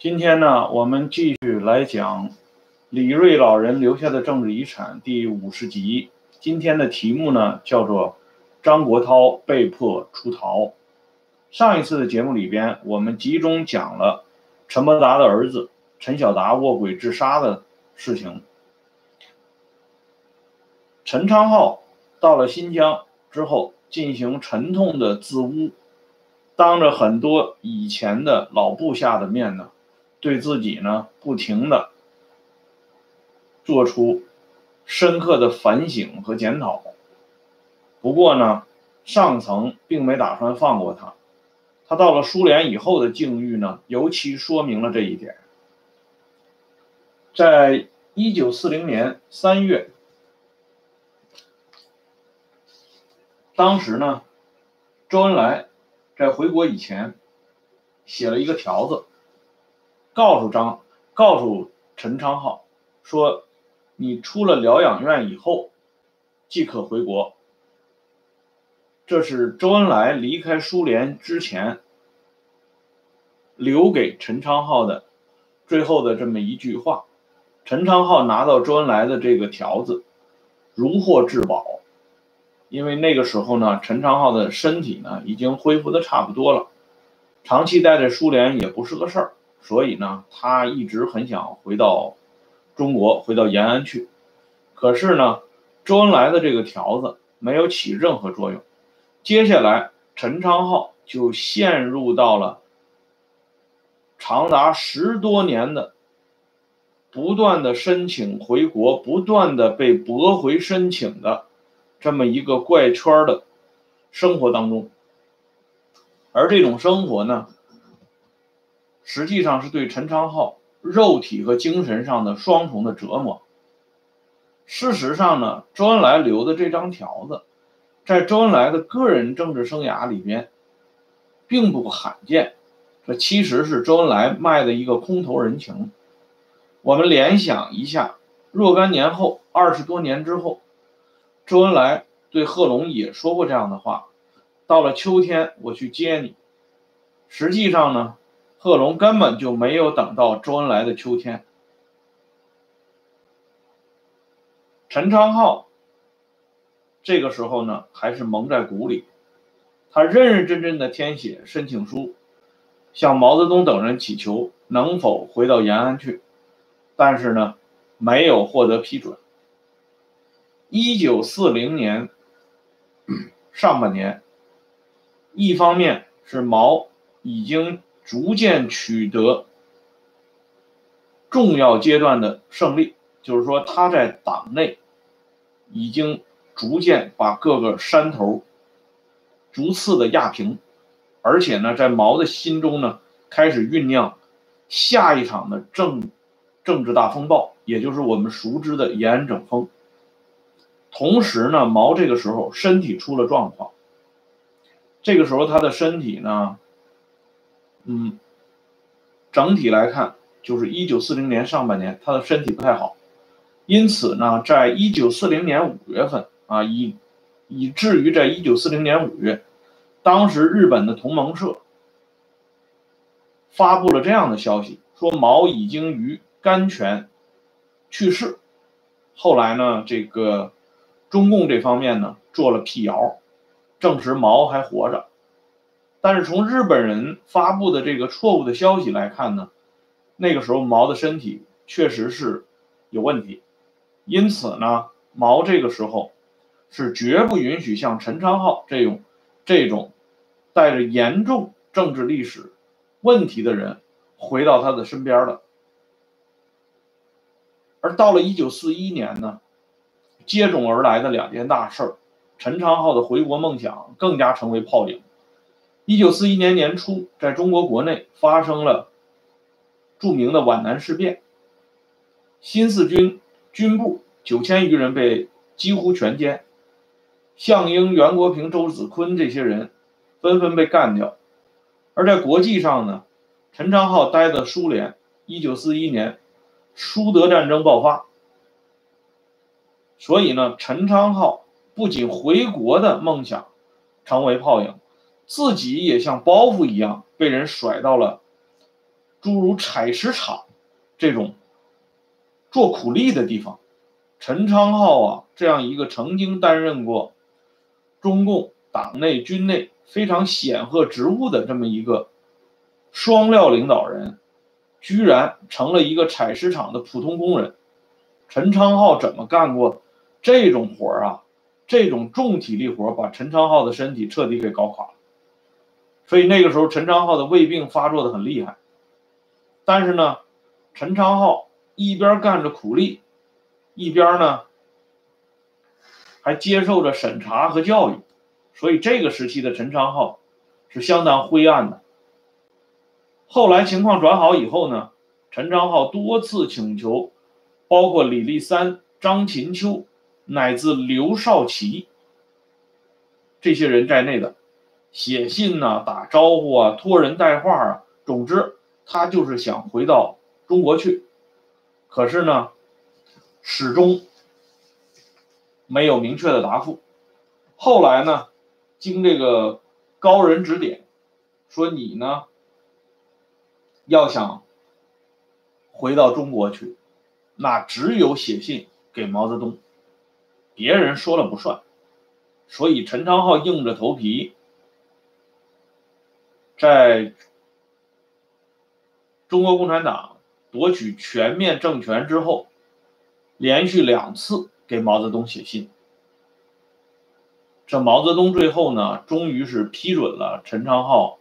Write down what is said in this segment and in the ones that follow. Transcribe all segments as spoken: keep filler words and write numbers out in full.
今天呢，我们继续来讲李锐老人留下的政治遗产第五十集。今天的题目呢，叫做张国焘被迫出逃。上一次的节目里边，我们集中讲了陈伯达的儿子陈小达卧轨自杀的事情。陈昌浩到了新疆之后，进行沉痛的自污，当着很多以前的老部下的面呢，对自己呢不停的做出深刻的反省和检讨。不过呢，上层并没打算放过他。他到了苏联以后的境遇呢，尤其说明了这一点。在一九四零年三月，当时呢，周恩来在回国以前写了一个条子，告诉张告诉陈昌浩说，你出了疗养院以后即可回国。这是周恩来离开苏联之前留给陈昌浩的最后的这么一句话。陈昌浩拿到周恩来的这个条子，如获至宝。因为那个时候呢，陈昌浩的身体呢已经恢复的差不多了，长期待在苏联也不是个事儿，所以呢，他一直很想回到中国，回到延安去。可是呢，周恩来的这个条子没有起任何作用。接下来，陈昌浩就陷入到了长达十多年的不断的申请回国，不断的被驳回申请的这么一个怪圈的生活当中。而这种生活呢，实际上是对陈昌浩肉体和精神上的双重的折磨。事实上呢，周恩来留的这张条子在周恩来的个人政治生涯里面并不罕见，这其实是周恩来卖的一个空头人情。我们联想一下，若干年后，二十多年之后，周恩来对贺龙也说过这样的话，到了秋天我去接你。实际上呢，贺龙根本就没有等到周恩来的秋天。陈昌浩这个时候呢还是蒙在鼓里，他认认真真的填写申请书，向毛泽东等人祈求能否回到延安去，但是呢没有获得批准。一九四零年上半年，一方面是毛已经逐渐取得重要阶段的胜利，就是说他在党内已经逐渐把各个山头逐次的压平，而且呢在毛的心中呢开始酝酿下一场的政政治大风暴，也就是我们熟知的延安整风。同时呢，毛这个时候身体出了状况。这个时候他的身体呢，嗯，整体来看就是一九四零年上半年他的身体不太好。因此呢，在一九四零年五月份啊，以以至于在一九四零年五月，当时日本的同盟社发布了这样的消息，说毛已经于甘泉去世。后来呢，这个中共这方面呢做了辟谣，证实毛还活着。但是从日本人发布的这个错误的消息来看呢，那个时候毛的身体确实是有问题。因此呢，毛这个时候是绝不允许像陈昌浩这种这种带着严重政治历史问题的人回到他的身边的。而到了一九四一年呢，接踵而来的两件大事，陈昌浩的回国梦想更加成为泡影。一九四一年年初，在中国国内发生了著名的皖南事变，新四军军部九千余人被几乎全歼，项英、袁国平、周子坤这些人纷纷被干掉。而在国际上呢，陈昌浩待的苏联，一九四一年苏德战争爆发。所以呢，陈昌浩不仅回国的梦想成为泡影，自己也像包袱一样被人甩到了诸如采石场这种做苦力的地方，陈昌浩啊这样一个曾经担任过中共党内军内非常显赫职务的这么一个双料领导人，居然成了一个采石场的普通工人。陈昌浩怎么干过这种活啊？这种重体力活把陈昌浩的身体彻底给搞垮了。所以那个时候陈昌浩的胃病发作的很厉害。但是呢，陈昌浩一边干着苦力，一边呢还接受着审查和教育。所以这个时期的陈昌浩是相当灰暗的。后来情况转好以后呢，陈昌浩多次请求包括李立三、张琴秋乃至刘少奇这些人在内的写信啊、打招呼啊、托人带话啊，总之他就是想回到中国去，可是呢始终没有明确的答复。后来呢经这个高人指点，说你呢要想回到中国去，那只有写信给毛泽东，别人说了不算。所以陈昌浩硬着头皮在中国共产党夺取全面政权之后，连续两次给毛泽东写信。这毛泽东最后呢终于是批准了陈昌浩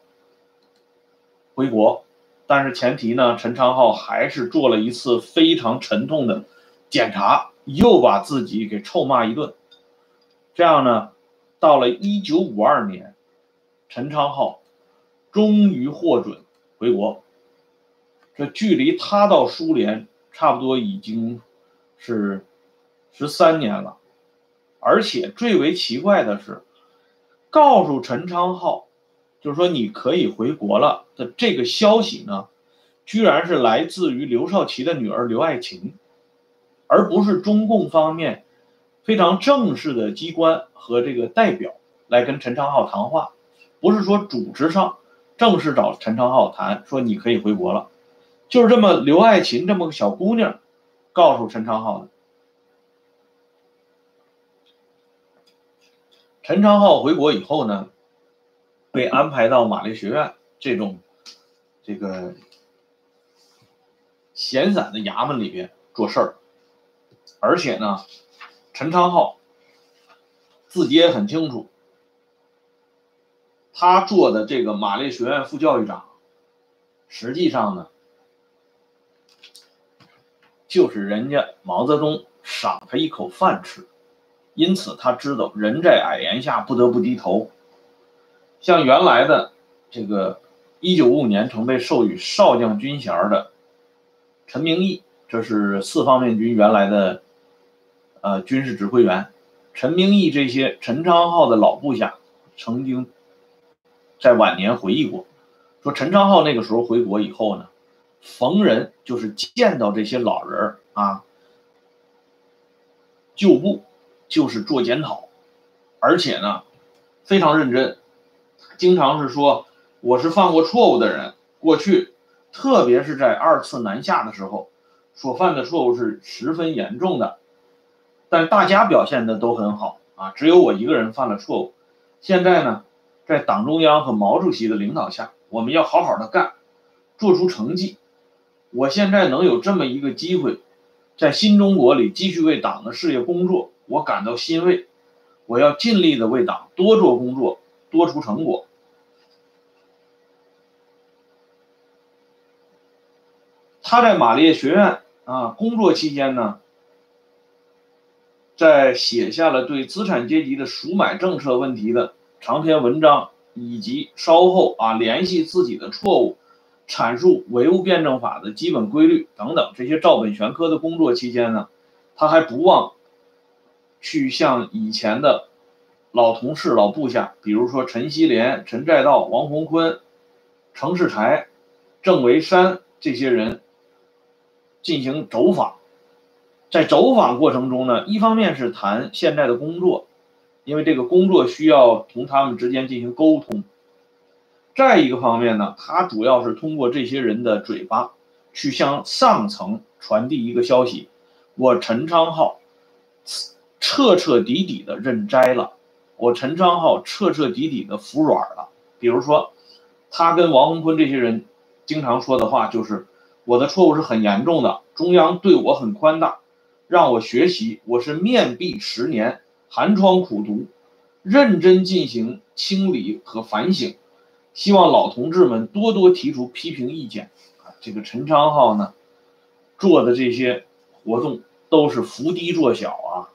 回国，但是前提呢，陈昌浩还是做了一次非常沉痛的检查，又把自己给臭骂一顿。这样呢，到了一九五二年，陈昌浩终于获准回国。这距离他到苏联差不多已经是十三年了。而且最为奇怪的是，告诉陈昌浩就是说你可以回国了的这个消息呢，居然是来自于刘少奇的女儿刘爱琴，而不是中共方面非常正式的机关和这个代表来跟陈昌浩谈话，不是说组织上正式找陈昌浩谈说你可以回国了，就是这么刘爱琴这么个小姑娘告诉陈昌浩的。陈昌浩回国以后呢，被安排到马列学院这种这个闲散的衙门里边做事儿，而且呢，陈昌浩自己也很清楚，他做的这个马列学院副教育长，实际上呢，就是人家毛泽东赏他一口饭吃，因此他知道人在矮檐下不得不低头。像原来的这个一九五五年曾被授予少将军衔的陈明义，这是四方面军原来的呃军事指挥员。陈明义这些陈昌浩的老部下曾经在晚年回忆过，说陈昌浩那个时候回国以后呢，逢人就是见到这些老人啊旧部就是做检讨，而且呢非常认真，经常是说我是犯过错误的人，过去特别是在二次南下的时候所犯的错误是十分严重的，但大家表现的都很好啊，只有我一个人犯了错误。现在呢在党中央和毛主席的领导下，我们要好好的干，做出成绩。我现在能有这么一个机会在新中国里继续为党的事业工作，我感到欣慰，我要尽力的为党多做工作，多出成果。他在马列学院啊工作期间呢，在写下了对资产阶级的赎买政策问题的长篇文章，以及稍后啊联系自己的错误，阐述唯物辩证法的基本规律等等这些照本宣科的工作期间呢，他还不忘去向以前的老同事老部下，比如说陈锡联、陈再道、王洪坤、程世才、郑维山这些人进行走访。在走访过程中呢，一方面是谈现在的工作，因为这个工作需要同他们之间进行沟通，再一个方面呢，他主要是通过这些人的嘴巴去向上层传递一个消息：我陈昌浩彻彻底底的认栽了，我陈昌浩彻彻底底的服软了。比如说，他跟王洪坤这些人经常说的话就是：我的错误是很严重的，中央对我很宽大，让我学习，我是面壁十年，寒窗苦读，认真进行清理和反省。希望老同志们多多提出批评意见。啊，这个陈昌浩呢做的这些活动都是伏低做小啊。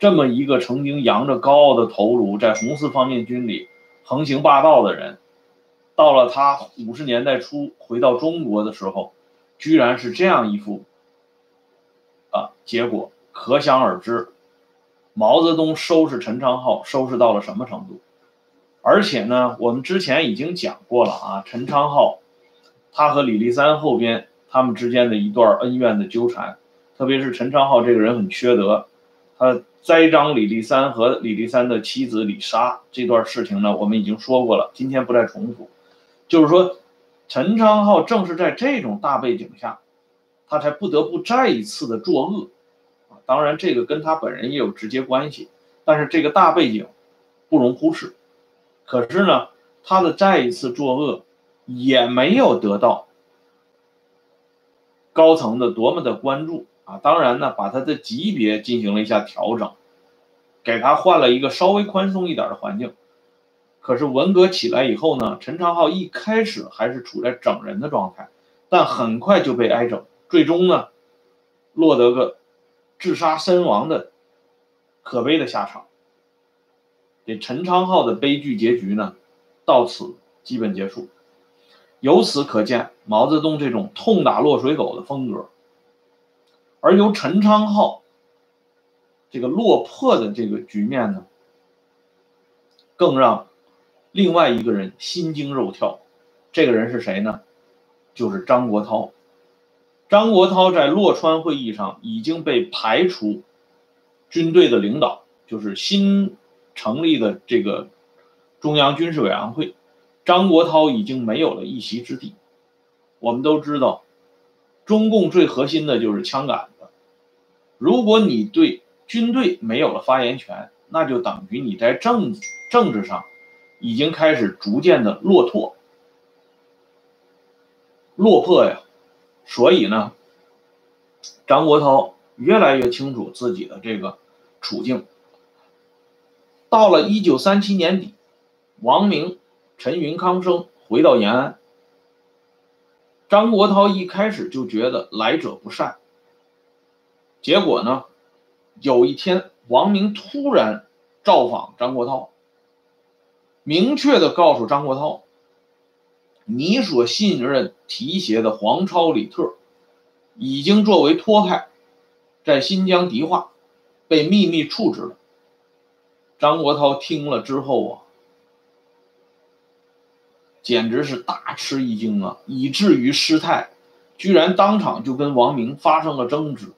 这么一个曾经扬着高傲的头颅，在红四方面军里横行霸道的人，到了他五十年代初回到中国的时候，居然是这样一副啊结果，可想而知，毛泽东收拾陈昌浩收拾到了什么程度。而且呢，我们之前已经讲过了啊，陈昌浩他和李立三后边他们之间的一段恩怨的纠缠，特别是陈昌浩这个人很缺德，他栽赃李立三和李立三的妻子李莎这段事情呢，我们已经说过了，今天不再重复。就是说，陈昌浩正是在这种大背景下，他才不得不再一次的作恶。当然这个跟他本人也有直接关系，但是这个大背景不容忽视。可是呢，他的再一次作恶也没有得到高层的多么的关注。啊，当然呢，把他的级别进行了一下调整，给他换了一个稍微宽松一点的环境。可是文革起来以后呢，陈昌浩一开始还是处在整人的状态，但很快就被挨整，最终呢，落得个自杀身亡的可悲的下场。这陈昌浩的悲剧结局呢，到此基本结束。由此可见，毛泽东这种痛打落水狗的风格。而由陈昌浩这个落魄的这个局面呢，更让另外一个人心惊肉跳。这个人是谁呢？就是张国焘。张国焘在洛川会议上已经被排除军队的领导，就是新成立的这个中央军事委员会，张国焘已经没有了一席之地。我们都知道，中共最核心的就是枪杆子。如果你对军队没有了发言权，那就等于你在政政治上已经开始逐渐的落拓、落魄呀。所以呢，张国焘越来越清楚自己的这个处境。到了一九三七年底，王明、陈云康生回到延安。张国焘一开始就觉得来者不善，结果呢，有一天王明突然造访张国焘，明确的告诉张国焘，你所信任提携的黄超、李特已经作为托派在新疆迪化被秘密处置了。张国焘听了之后啊，简直是大吃一惊啊！以至于失态，居然当场就跟王明发生了争执。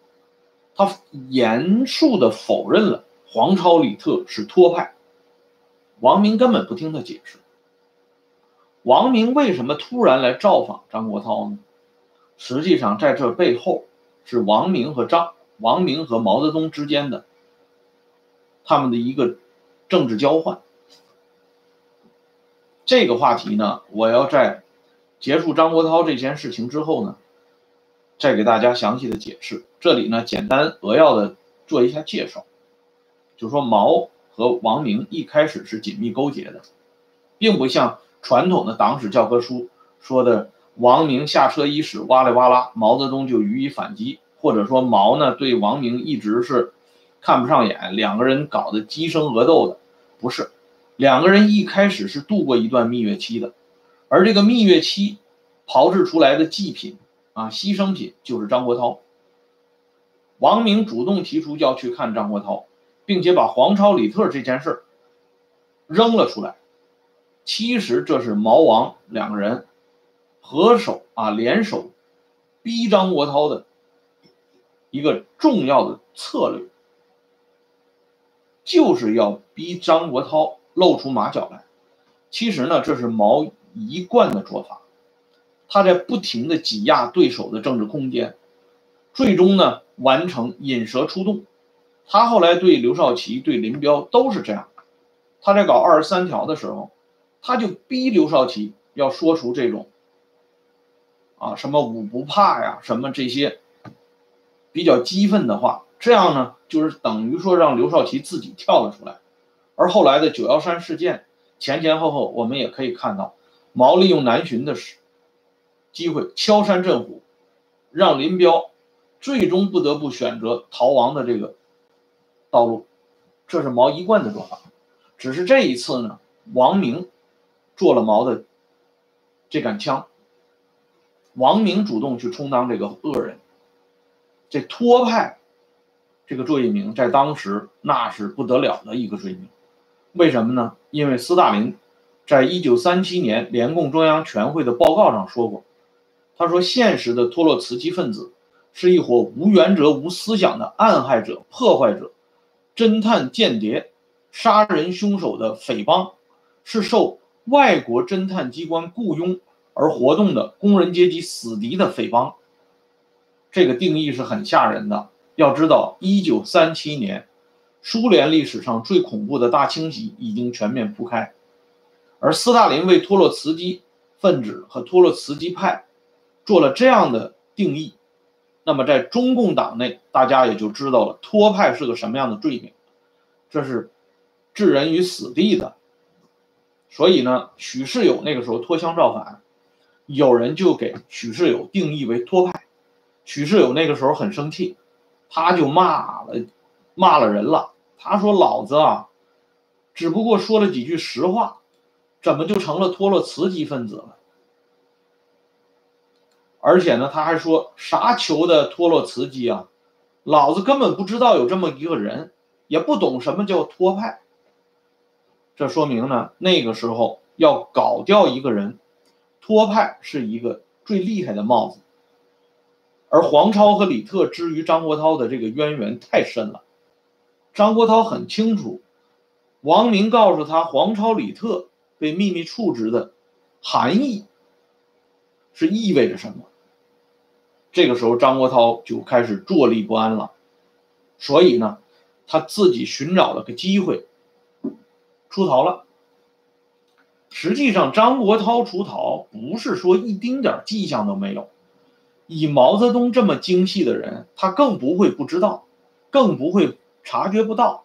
他严肃地否认了黄超、李特是托派，王明根本不听他解释。王明为什么突然来造访张国焘呢？实际上，在这背后是王明和张王明和毛泽东之间的他们的一个政治交换。这个话题呢，我要在结束张国焘这件事情之后呢，再给大家详细的解释。这里呢，简单扼要的做一下介绍，就说毛和王明一开始是紧密勾结的，并不像传统的党史教科书说的，王明下车伊始，哇啦哇啦，毛泽东就予以反击，或者说毛呢对王明一直是看不上眼，两个人搞得鸡生鹅斗的，不是。两个人一开始是度过一段蜜月期的，而这个蜜月期炮制出来的祭品啊，牺牲品就是张国焘。王明主动提出要去看张国焘，并且把黄超、李特这件事扔了出来。其实这是毛王两个人合手啊，联手逼张国焘的一个重要的策略，就是要逼张国焘露出马脚来。其实呢，这是毛一贯的做法，他在不停的挤压对手的政治空间，最终呢完成引蛇出洞。他后来对刘少奇、对林彪都是这样。他在搞二十三条的时候，他就逼刘少奇要说出这种啊什么“五不怕”呀，什么这些比较激愤的话。这样呢，就是等于说让刘少奇自己跳了出来。而后来的九幺三事件前前后后，我们也可以看到，毛利用南巡的机会敲山震虎，让林彪最终不得不选择逃亡的这个道路，这是毛一贯的做法。只是这一次呢，王明做了毛的这杆枪，王明主动去充当这个恶人，这托派这个罪名在当时那是不得了的一个罪名。为什么呢？因为斯大林在一九三七年联共中央全会的报告上说过，他说现实的托洛茨基分子是一伙无原则、无思想的暗害者、破坏者、侦探、间谍、杀人凶手的匪帮，是受外国侦探机关雇佣而活动的工人阶级死敌的匪帮。这个定义是很吓人的。要知道一九三七年苏联历史上最恐怖的大清洗已经全面铺开，而斯大林为托洛茨基分子和托洛茨基派做了这样的定义，那么在中共党内大家也就知道了托派是个什么样的罪名，这是置人于死地的。所以呢，许世友那个时候脱枪造反，有人就给许世友定义为托派。许世友那个时候很生气，他就骂了骂了人了，他说老子啊只不过说了几句实话，怎么就成了托洛茨基分子了？而且呢他还说啥球的托洛茨基啊，老子根本不知道有这么一个人，也不懂什么叫托派。这说明呢那个时候要搞掉一个人，托派是一个最厉害的帽子。而黄超和李特之于张国焘的这个渊源太深了，张国焘很清楚，王明告诉他黄超、李特被秘密处职的含义是意味着什么。这个时候张国焘就开始坐立不安了，所以呢他自己寻找了个机会出逃了。实际上张国焘出逃不是说一丁点迹象都没有，以毛泽东这么精细的人，他更不会不知道，更不会察觉不到。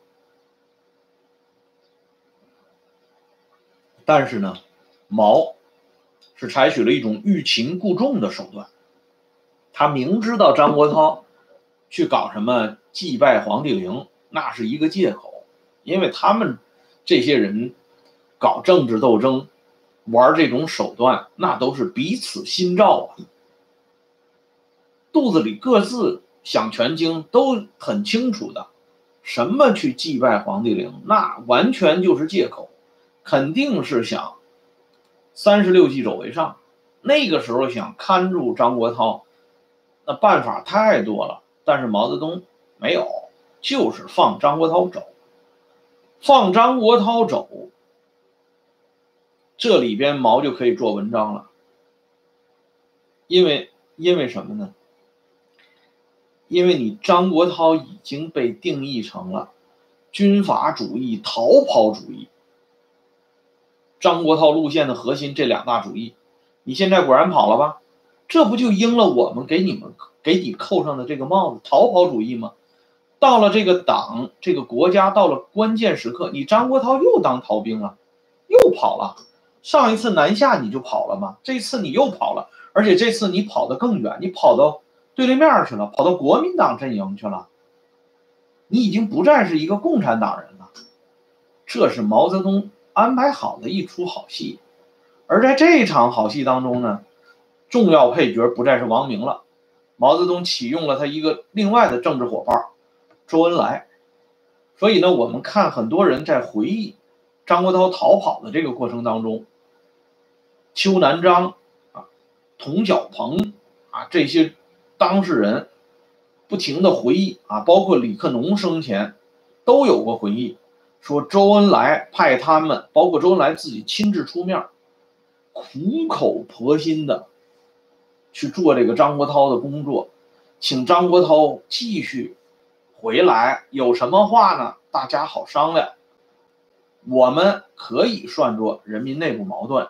但是呢，毛是采取了一种欲擒故纵的手段，他明知道张国焘去搞什么祭拜黄帝陵，那是一个借口，因为他们这些人搞政治斗争，玩这种手段，那都是彼此心照啊。肚子里各自想全经都很清楚的，什么去祭拜黄帝陵，那完全就是借口，肯定是想三十六计走为上。那个时候想看住张国焘，那办法太多了，但是毛泽东没有，就是放张国焘走。放张国焘走，这里边毛就可以做文章了，因为因为什么呢？因为你张国焘已经被定义成了军阀主义、逃跑主义，张国焘路线的核心这两大主义，你现在果然跑了吧？这不就应了我们给你们给你扣上的这个帽子，逃跑主义吗？到了这个党、这个国家，到了关键时刻，你张国焘又当逃兵了，又跑了。上一次南下你就跑了嘛，这次你又跑了，而且这次你跑得更远，你跑到对立面去了，跑到国民党阵营去了，你已经不再是一个共产党人了。这是毛泽东安排好的一出好戏。而在这场好戏当中呢，重要配角不再是王明了，毛泽东启用了他一个另外的政治伙伴周恩来。所以呢，我们看很多人在回忆张国焘逃跑的这个过程当中，邱南章啊、佟小鹏啊这些当事人不停的回忆啊，包括李克农生前都有过回忆，说周恩来派他们，包括周恩来自己亲自出面苦口婆心的去做这个张国焘的工作，请张国焘继续回来，有什么话呢？大家好商量。我们可以算作人民内部矛盾，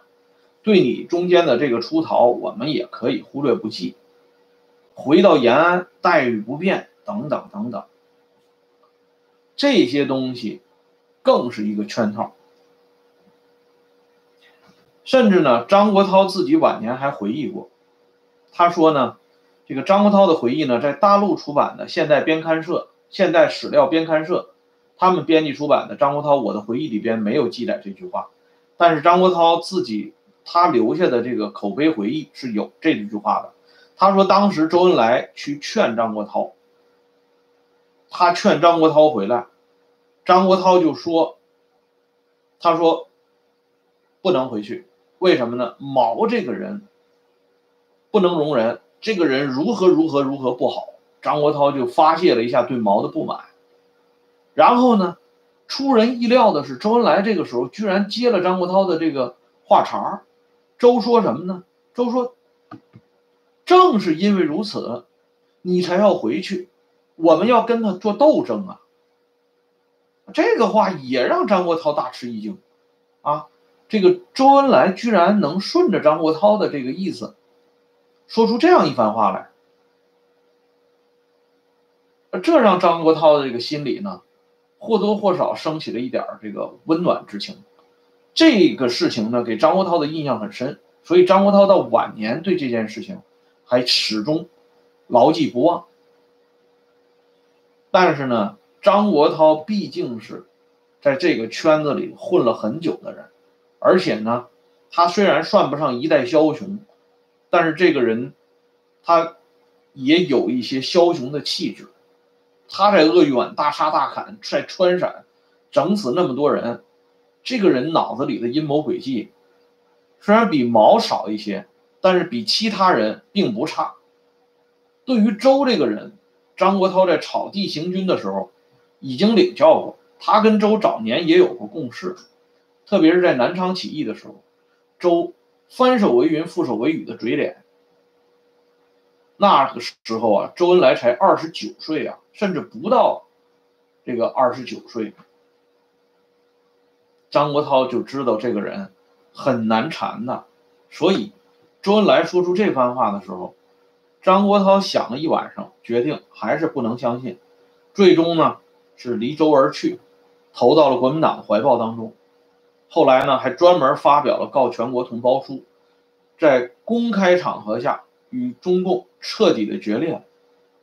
对你中间的这个出逃，我们也可以忽略不计。回到延安，待遇不变，等等等等，这些东西更是一个圈套。甚至呢，张国焘自己晚年还回忆过，他说呢，这个张国焘的回忆呢，在大陆出版的现代编刊社、现代史料编刊社，他们编辑出版的《张国焘我的回忆》里边没有记载这句话，但是张国焘自己他留下的这个口碑回忆是有这句话的。他说当时周恩来去劝张国焘，他劝张国焘回来，张国焘就说，他说不能回去，为什么呢？毛这个人不能容人，这个人如何如何如何不好。张国焘就发泄了一下对毛的不满。然后呢，出人意料的是，周恩来这个时候居然接了张国焘的这个话茬。周说什么呢？周说，正是因为如此，你才要回去，我们要跟他做斗争啊。这个话也让张国焘大吃一惊啊！这个周恩来居然能顺着张国焘的这个意思说出这样一番话来，这让张国焘的这个心里呢或多或少升起了一点这个温暖之情。这个事情呢，给张国焘的印象很深，所以张国焘到晚年对这件事情还始终牢记不忘。但是呢，张国焘毕竟是在这个圈子里混了很久的人，而且呢，他虽然算不上一代枭雄，但是这个人他也有一些枭雄的气质。他在鄂豫皖大杀大砍，在川陕整死那么多人，这个人脑子里的阴谋诡计虽然比毛少一些，但是比其他人并不差。对于周这个人，张国焘在草地行军的时候已经领教过，他跟周早年也有过共识，特别是在南昌起义的时候，周翻手为云覆手为雨的嘴脸。那个时候啊，周恩来才二十九岁啊，甚至不到这个二十九岁。张国焘就知道这个人很难缠的，所以周恩来说出这番话的时候，张国焘想了一晚上，决定还是不能相信，最终呢是离周而去，投到了国民党的怀抱当中。后来呢，还专门发表了告全国同胞书，在公开场合下与中共彻底的决裂。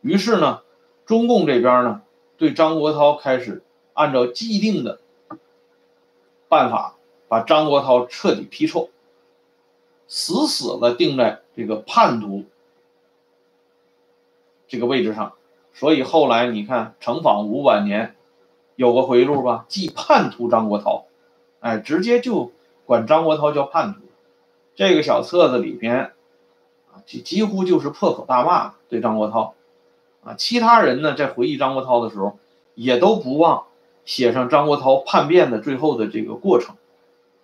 于是呢，中共这边呢对张国焘开始按照既定的办法把张国焘彻底批臭，死死的定在这个叛徒这个位置上。所以后来你看程仿吾晚年有个回路吧，既叛徒张国焘，哎，直接就管张国焘叫叛徒。这个小册子里边啊，几乎就是破口大骂对张国焘啊。其他人呢，在回忆张国焘的时候，也都不忘写上张国焘叛变的最后的这个过程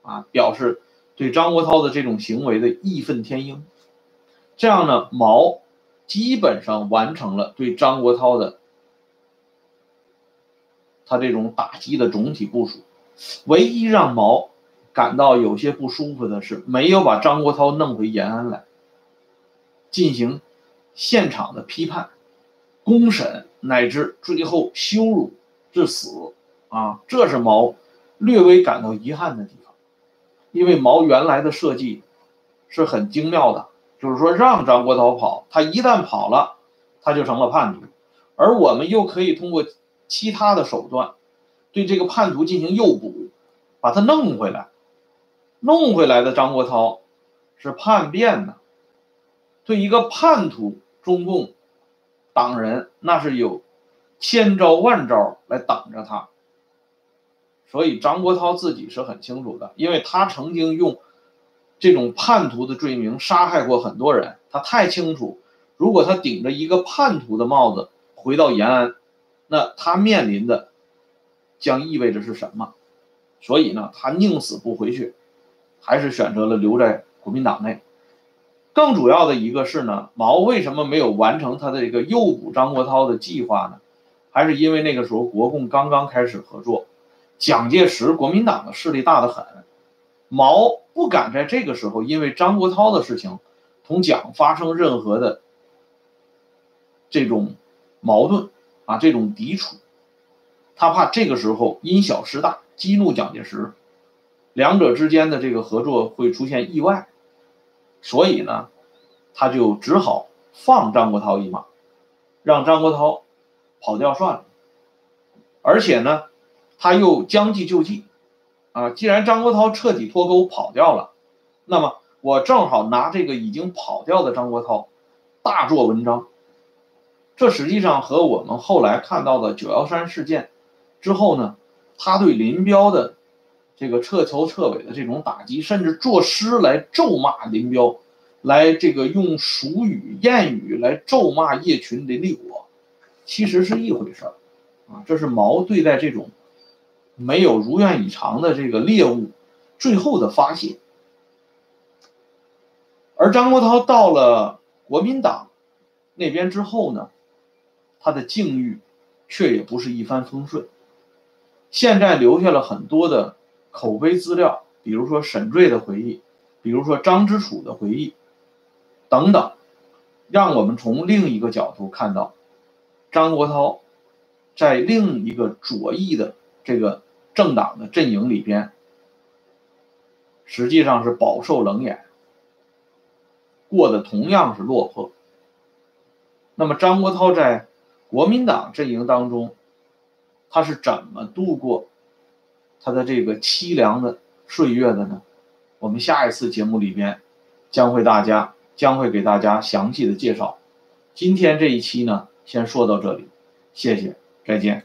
啊，表示对张国焘的这种行为的义愤填膺。这样呢，毛基本上完成了对张国焘的他这种打击的总体部署。唯一让毛感到有些不舒服的是，没有把张国焘弄回延安来进行现场的批判、公审，乃至最后羞辱致死啊，这是毛略微感到遗憾的地方。因为毛原来的设计是很精妙的，就是说让张国焘跑，他一旦跑了他就成了叛徒，而我们又可以通过其他的手段对这个叛徒进行诱捕，把他弄回来。弄回来的张国焘是叛变的，对一个叛徒中共党人那是有千招万招来挡着他。所以张国焘自己是很清楚的，因为他曾经用这种叛徒的罪名杀害过很多人，他太清楚如果他顶着一个叛徒的帽子回到延安，那他面临的将意味着是什么。所以呢，他宁死不回去，还是选择了留在国民党内。更主要的一个是呢，毛为什么没有完成他的一个诱捕张国焘的计划呢？还是因为那个时候国共刚刚开始合作，蒋介石国民党的势力大得很，毛不敢在这个时候因为张国焘的事情同蒋发生任何的这种矛盾啊，这种抵触，他怕这个时候因小失大，激怒蒋介石，两者之间的这个合作会出现意外，所以呢，他就只好放张国焘一马，让张国焘跑掉算了。而且呢，他又将计就计，啊，既然张国焘彻底脱钩跑掉了，那么我正好拿这个已经跑掉的张国焘大做文章。这实际上和我们后来看到的九一三事件之后呢，他对林彪的这个彻头彻尾的这种打击，甚至作诗来咒骂林彪，来这个用俗语谚语来咒骂叶群林立果，其实是一回事儿啊。这是毛对待这种没有如愿以偿的这个猎物最后的发泄。而张国焘到了国民党那边之后呢，他的境遇却也不是一帆风顺。现在留下了很多的口碑资料，比如说沈醉的回忆，比如说张之楚的回忆等等，让我们从另一个角度看到张国焘在另一个左翼的这个政党的阵营里边实际上是饱受冷眼，过得同样是落魄。那么张国焘在国民党阵营当中，他是怎么度过他的这个凄凉的岁月的呢？我们下一次节目里边将会大家将会给大家详细的介绍。今天这一期呢，先说到这里，谢谢，再见。